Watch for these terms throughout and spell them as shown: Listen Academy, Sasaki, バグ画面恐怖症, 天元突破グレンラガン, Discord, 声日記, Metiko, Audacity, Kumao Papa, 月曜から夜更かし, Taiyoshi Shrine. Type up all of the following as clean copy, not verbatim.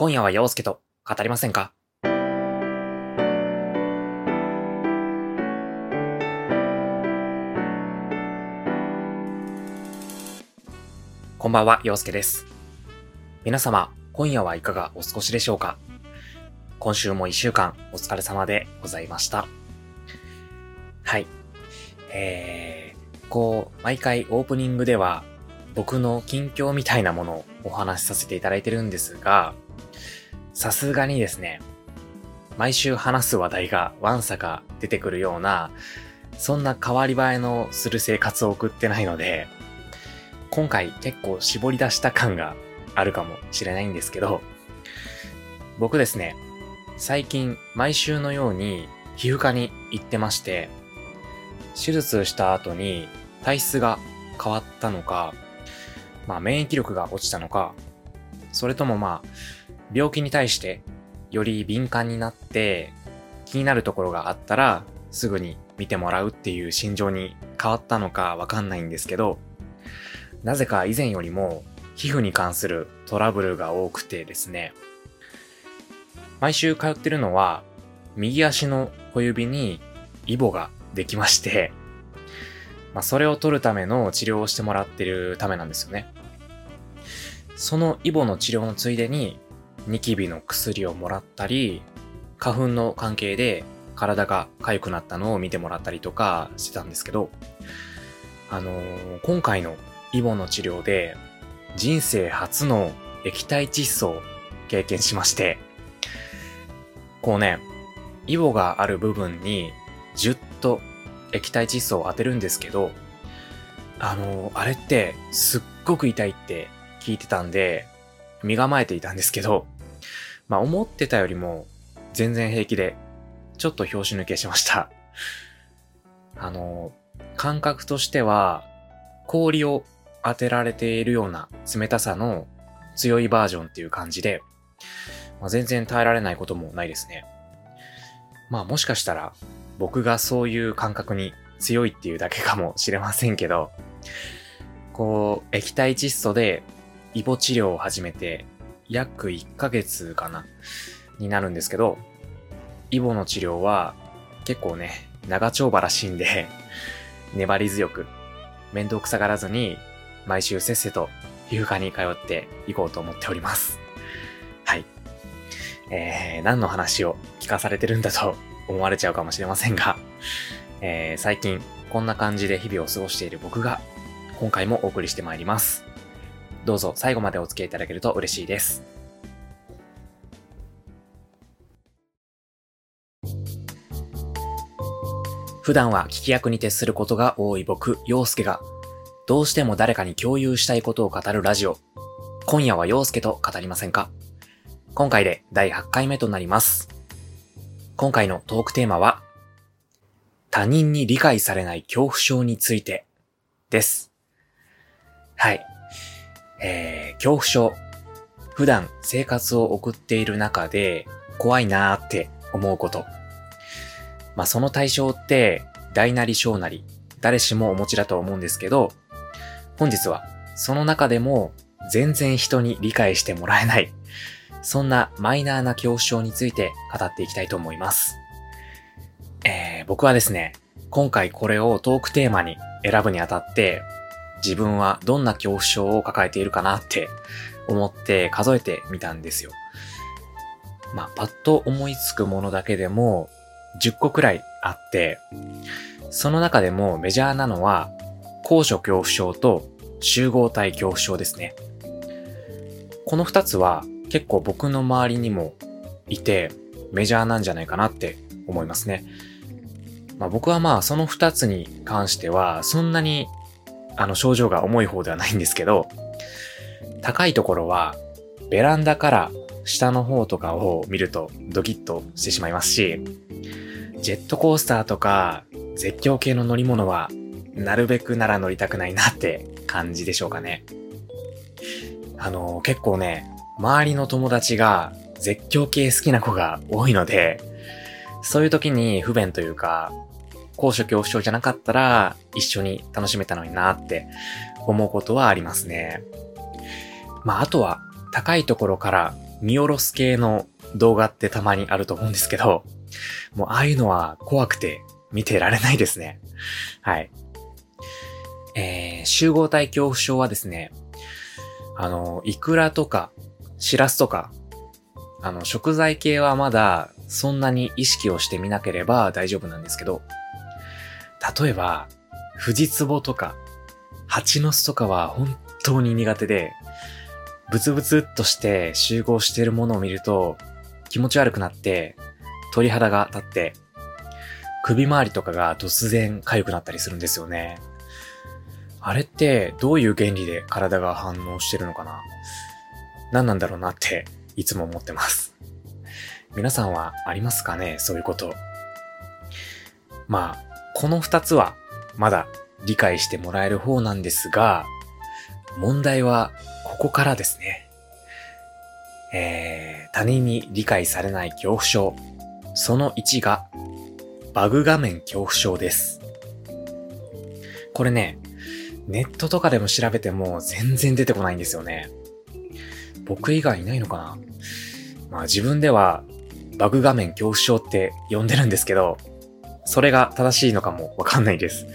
今夜は陽介と語りませんか。こんばんは、陽介です。皆様、今夜はいかがお過ごしでしょうか。今週も一週間お疲れ様でございました。はい、毎回オープニングでは僕の近況みたいなものをお話しさせていただいてるんですが、さすがにですね、毎週話す話題がわんさか出てくるような、そんな変わり映えのする生活を送ってないので、今回結構絞り出した感があるかもしれないんですけど、僕ですね、最近毎週のように皮膚科に行ってまして、手術した後に体質が変わったのか、免疫力が落ちたのか、それとも病気に対してより敏感になって、気になるところがあったらすぐに見てもらうっていう心情に変わったのかわかんないんですけど、なぜか以前よりも皮膚に関するトラブルが多くてですね、毎週通ってるのは右足の小指にイボができまして、それを取るための治療をしてもらってるためなんですよね。そのイボの治療のついでにニキビの薬をもらったり、花粉の関係で体が痒くなったのを見てもらったりとかしてたんですけど、今回のイボの治療で人生初の液体窒素を経験しまして、イボがある部分にジュッと液体窒素を当てるんですけど、あれってすっごく痛いって聞いてたんで身構えていたんですけど、思ってたよりも全然平気で、ちょっと拍子抜けしました。感覚としては氷を当てられているような冷たさの強いバージョンっていう感じで、全然耐えられないこともないですね。もしかしたら僕がそういう感覚に強いっていうだけかもしれませんけど、液体窒素でイボ治療を始めて約1ヶ月かなになるんですけど、イボの治療は結構長丁場らしいんで粘り強く面倒くさがらずに毎週せっせと皮膚科に通っていこうと思っております。はい、何の話を聞かされてるんだと思われちゃうかもしれませんが、最近こんな感じで日々を過ごしている僕が今回もお送りしてまいります。どうぞ最後までお付き合いいただけると嬉しいです。普段は聞き役に徹することが多い僕、陽介がどうしても誰かに共有したいことを語るラジオ、今夜は陽介と語りませんか。今回で第8回目となります。今回のトークテーマは、他人に理解されない恐怖症についてです。はい、恐怖症。普段生活を送っている中で怖いなーって思うこと。その対象って大なり小なり誰しもお持ちだと思うんですけど、本日はその中でも全然人に理解してもらえない。そんなマイナーな恐怖症について語っていきたいと思います。僕はですね、今回これをトークテーマに選ぶにあたって、自分はどんな恐怖症を抱えているかなって思って数えてみたんですよ。パッと思いつくものだけでも10個くらいあって、その中でもメジャーなのは、高所恐怖症と集合体恐怖症ですね。この2つは結構僕の周りにもいてメジャーなんじゃないかなって思いますね。僕はその2つに関してはそんなに症状が重い方ではないんですけど、高いところはベランダから下の方とかを見るとドキッとしてしまいますし、ジェットコースターとか絶叫系の乗り物はなるべくなら乗りたくないなって感じでしょうかね。結構周りの友達が絶叫系好きな子が多いので、そういう時に不便というか、高所恐怖症じゃなかったら一緒に楽しめたのになって思うことはありますね。あとは高いところから見下ろす系の動画ってたまにあると思うんですけど、もうああいうのは怖くて見てられないですね。はい。集合体恐怖症はですね、イクラとかシラスとか、食材系はまだそんなに意識をしてみなければ大丈夫なんですけど、例えば、フジツボとか、蜂の巣とかは本当に苦手で、ブツブツっとして集合しているものを見ると気持ち悪くなって、鳥肌が立って、首周りとかが突然痒くなったりするんですよね。あれってどういう原理で体が反応してるのかな？何なんだろうなっていつも思ってます。皆さんはありますかね？そういうこと。まあ、この二つはまだ理解してもらえる方なんですが、問題はここからですね。他人に理解されない恐怖症、その1がバグ画面恐怖症です。これね、ネットとかでも調べても全然出てこないんですよね。僕以外いないのかな？まあ自分ではバグ画面恐怖症って呼んでるんですけど、それが正しいのかもわかんないです。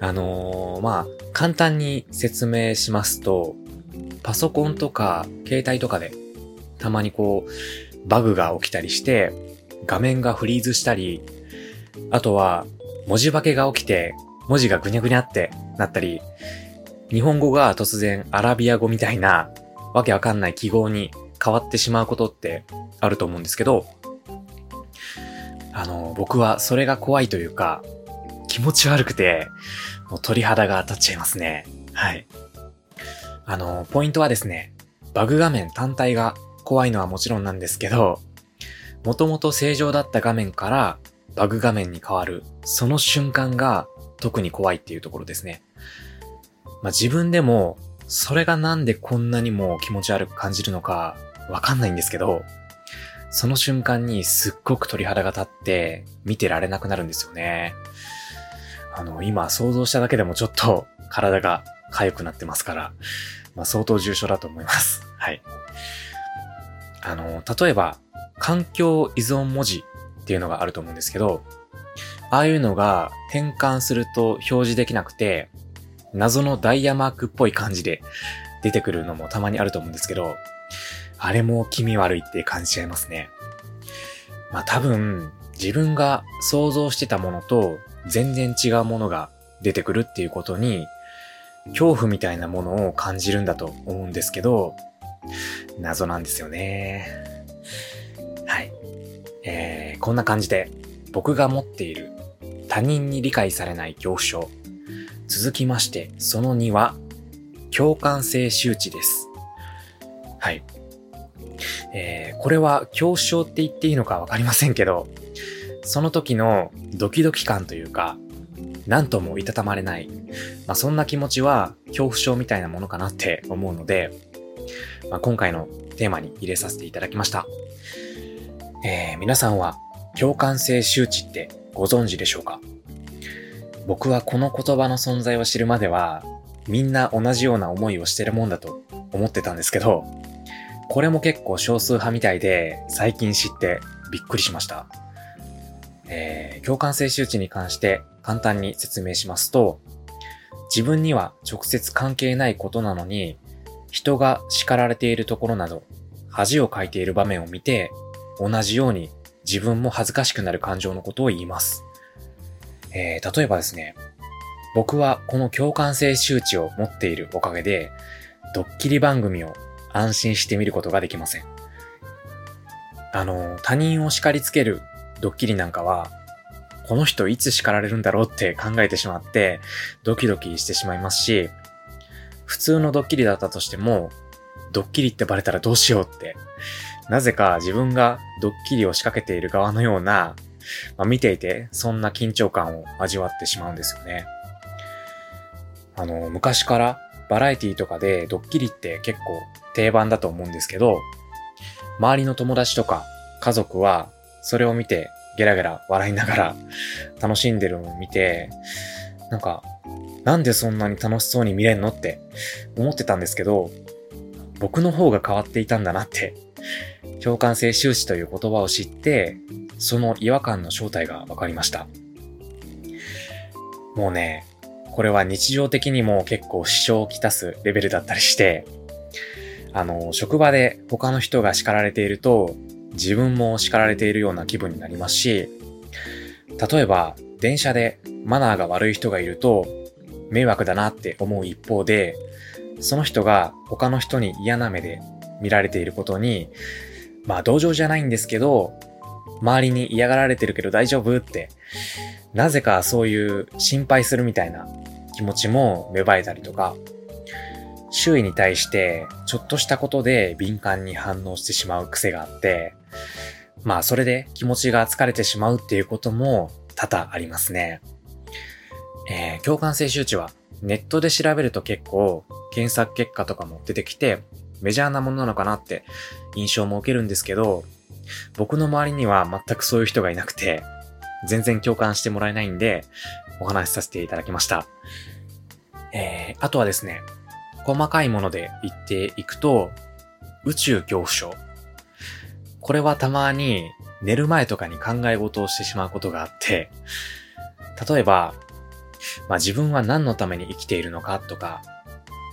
まあ簡単に説明しますと、パソコンとか携帯とかでたまにこうバグが起きたりして画面がフリーズしたり、あとは文字化けが起きて文字がぐにゃぐにゃってなったり、日本語が突然アラビア語みたいなわけわかんない記号に変わってしまうことってあると思うんですけど、僕はそれが怖いというか気持ち悪くてもう鳥肌が立っちゃいますね。はい。ポイントはですね、バグ画面単体が怖いのはもちろんなんですけど、もともと正常だった画面からバグ画面に変わるその瞬間が特に怖いっていうところですね。まあ、自分でもそれがなんでこんなにも気持ち悪く感じるのかわかんないんですけど、その瞬間にすっごく鳥肌が立って見てられなくなるんですよね。今想像しただけでもちょっと体が痒くなってますから、まあ、相当重症だと思います。はい。例えば環境依存文字っていうのがあると思うんですけど、ああいうのが変換すると表示できなくて、謎のダイヤマークっぽい感じで出てくるのもたまにあると思うんですけど、あれも気味悪いって感じちゃいますね。まあ多分自分が想像してたものと全然違うものが出てくるっていうことに恐怖みたいなものを感じるんだと思うんですけど、謎なんですよね。はい。こんな感じで僕が持っている他人に理解されない恐怖症。続きましてその2は共感性周知です。はい。これは恐怖症って言っていいのかわかりませんけど、その時のドキドキ感というか、なんともいたたまれない、まあ、そんな気持ちは恐怖症みたいなものかなって思うので、まあ、今回のテーマに入れさせていただきました。皆さんは共感性周知ってご存知でしょうか？僕はこの言葉の存在を知るまでは、みんな同じような思いをしてるもんだと思ってたんですけど、これも結構少数派みたいで最近知ってびっくりしました。共感性周知に関して簡単に説明しますと、自分には直接関係ないことなのに、人が叱られているところなど恥をかいている場面を見て、同じように自分も恥ずかしくなる感情のことを言います。例えばですね、僕はこの共感性周知を持っているおかげでドッキリ番組を安心して見ることができません。他人を叱りつけるドッキリなんかは、この人いつ叱られるんだろうって考えてしまってドキドキしてしまいますし、普通のドッキリだったとしてもドッキリってバレたらどうしようって、なぜか自分がドッキリを仕掛けている側のような、まあ、見ていてそんな緊張感を味わってしまうんですよね。昔からバラエティとかでドッキリって結構定番だと思うんですけど、周りの友達とか家族はそれを見てゲラゲラ笑いながら楽しんでるのを見て、なんでそんなに楽しそうに見れんのって思ってたんですけど、僕の方が変わっていたんだなって、共感性周知という言葉を知って、その違和感の正体が分かりました。もうね、これは日常的にも結構支障をきたすレベルだったりして、職場で他の人が叱られていると、自分も叱られているような気分になりますし、例えば電車でマナーが悪い人がいると迷惑だなって思う一方で、その人が他の人に嫌な目で見られていることに、まあ同情じゃないんですけど、周りに嫌がられてるけど大丈夫って、なぜかそういう心配するみたいな気持ちも芽生えたりとか、周囲に対してちょっとしたことで敏感に反応してしまう癖があって、まあそれで気持ちが疲れてしまうっていうことも多々ありますね。共感性周知はネットで調べると結構検索結果とかも出てきてメジャーなものなのかなって印象も受けるんですけど、僕の周りには全くそういう人がいなくて全然共感してもらえないんでお話しさせていただきました。あとはですね、細かいもので言っていくと、宇宙恐怖症。これはたまに寝る前とかに考え事をしてしまうことがあって、例えば、自分は何のために生きているのかとか、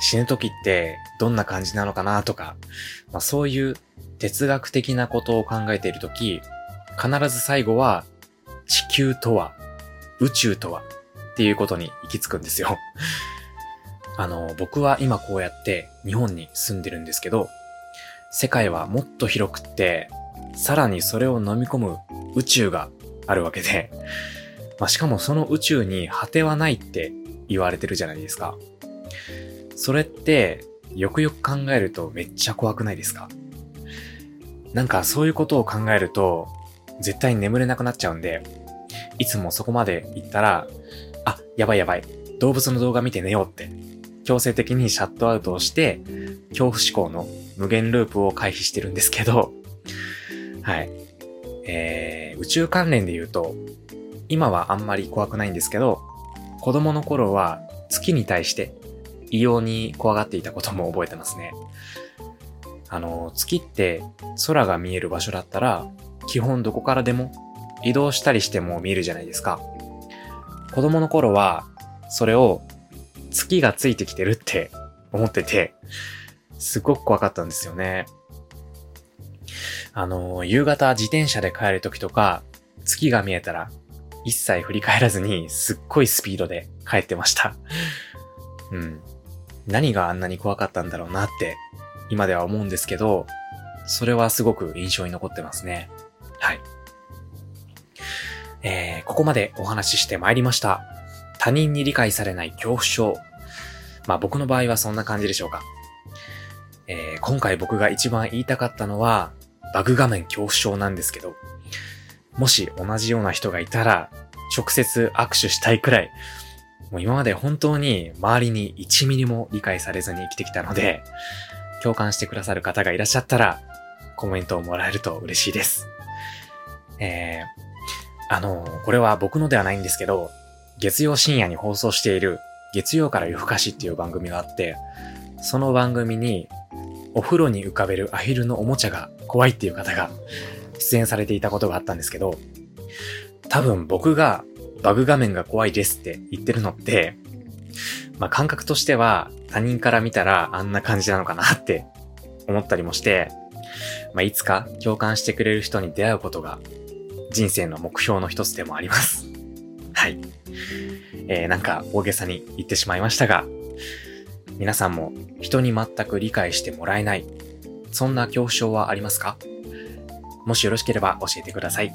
死ぬ時ってどんな感じなのかなとか、そういう哲学的なことを考えているとき、必ず最後は地球とは、宇宙とはっていうことに行き着くんですよ。僕は今こうやって日本に住んでるんですけど、世界はもっと広くって、さらにそれを飲み込む宇宙があるわけで、しかもその宇宙に果てはないって言われてるじゃないですか。それってよくよく考えるとめっちゃ怖くないですか？なんかそういうことを考えると絶対に眠れなくなっちゃうんで、いつもそこまで行ったら、やばい、動物の動画見て寝ようって、強制的にシャットアウトをして恐怖思考の無限ループを回避してるんですけど、はい、宇宙関連で言うと今はあんまり怖くないんですけど、子供の頃は月に対して異様に怖がっていたことも覚えてますね。月って空が見える場所だったら基本どこからでも移動したりしても見えるじゃないですか。子供の頃はそれを月がついてきてるって思ってて、すごく怖かったんですよね。夕方自転車で帰る時とか、月が見えたら一切振り返らずにすっごいスピードで帰ってました。うん。何があんなに怖かったんだろうなって今では思うんですけど、それはすごく印象に残ってますね。はい。ここまでお話ししてまいりました。他人に理解されない恐怖症。僕の場合はそんな感じでしょうか。今回僕が一番言いたかったのはバグ画面恐怖症なんですけど、もし同じような人がいたら直接握手したいくらい、もう今まで本当に周りに1ミリも理解されずに生きてきたので、共感してくださる方がいらっしゃったらコメントをもらえると嬉しいです。これは僕のではないんですけど、月曜深夜に放送している月曜から夜更かしっていう番組があって、その番組にお風呂に浮かべるアヒルのおもちゃが怖いっていう方が出演されていたことがあったんですけど、多分僕がバグ画面が怖いですって言ってるのって、感覚としては他人から見たらあんな感じなのかなって思ったりもして、いつか共感してくれる人に出会うことが人生の目標の一つでもあります。はい、なんか大げさに言ってしまいましたが、皆さんも人に全く理解してもらえない、そんな恐怖症はありますか？もしよろしければ教えてください。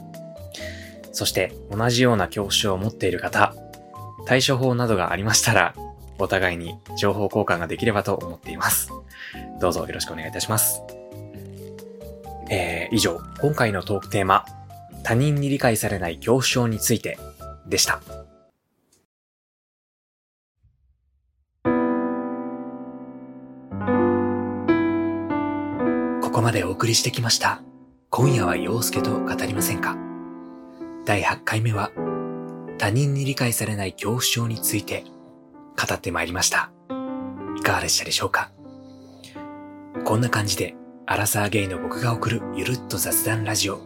そして同じような恐怖症を持っている方、対処法などがありましたら、お互いに情報交換ができればと思っています。どうぞよろしくお願いいたします。以上、今回のトークテーマ、他人に理解されない恐怖症について、でした。ここまでお送りしてきました。今夜は陽介と語りませんか。第8回目は他人に理解されない恐怖症について語ってまいりました。いかがでしたでしょうか。こんな感じでアラサーゲイの僕が送るゆるっと雑談ラジオ、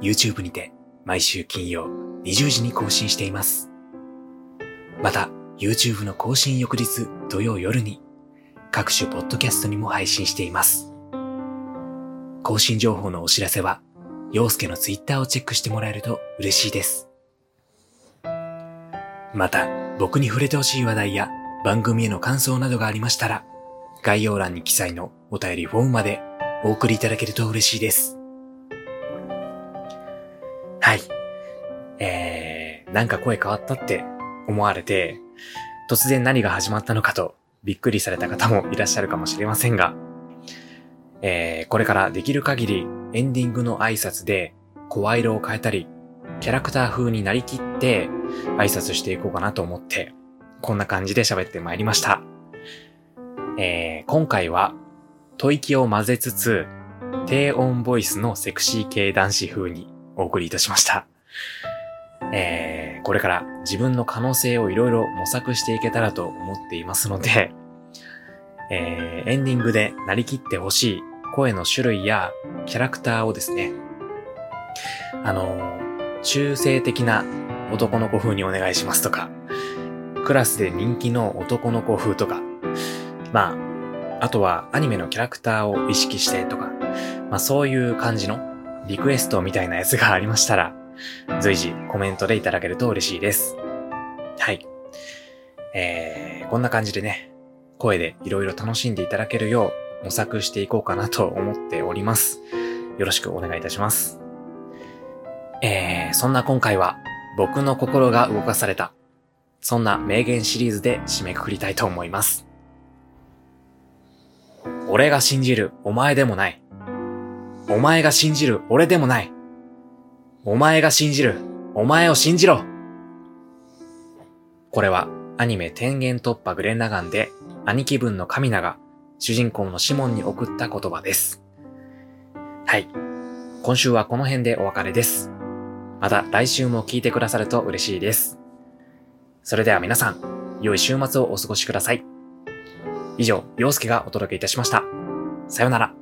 YouTube にて毎週金曜20時に更新しています。また YouTube の更新翌日土曜夜に各種ポッドキャストにも配信しています。更新情報のお知らせは陽介の Twitter をチェックしてもらえると嬉しいです。また僕に触れてほしい話題や番組への感想などがありましたら、概要欄に記載のお便りフォームまでお送りいただけると嬉しいです。はい、なんか声変わったって思われて突然何が始まったのかとびっくりされた方もいらっしゃるかもしれませんが、これからできる限りエンディングの挨拶で声色を変えたりキャラクター風になりきって挨拶していこうかなと思って、こんな感じで喋ってまいりました。今回は吐息を混ぜつつ低音ボイスのセクシー系男子風にお送りいたしました。これから自分の可能性をいろいろ模索していけたらと思っていますので、エンディングでなりきってほしい声の種類やキャラクターをですね、中性的な男の子風にお願いしますとか、クラスで人気の男の子風とか、まあ、あとはアニメのキャラクターを意識してとか、まあそういう感じのリクエストみたいなやつがありましたら、随時コメントでいただけると嬉しいです。はい。こんな感じでね、声でいろいろ楽しんでいただけるよう模索していこうかなと思っております。よろしくお願いいたします。そんな今回は僕の心が動かされた、そんな名言シリーズで締めくくりたいと思います。俺が信じるお前でもない。お前が信じる俺でもない。お前が信じるお前を信じろ。これはアニメ天元突破グレンラガンで兄貴分のカミナが主人公のシモンに送った言葉です。はい。今週はこの辺でお別れです。また来週も聞いてくださると嬉しいです。それでは皆さん、良い週末をお過ごしください。以上、陽介がお届けいたしました。さようなら。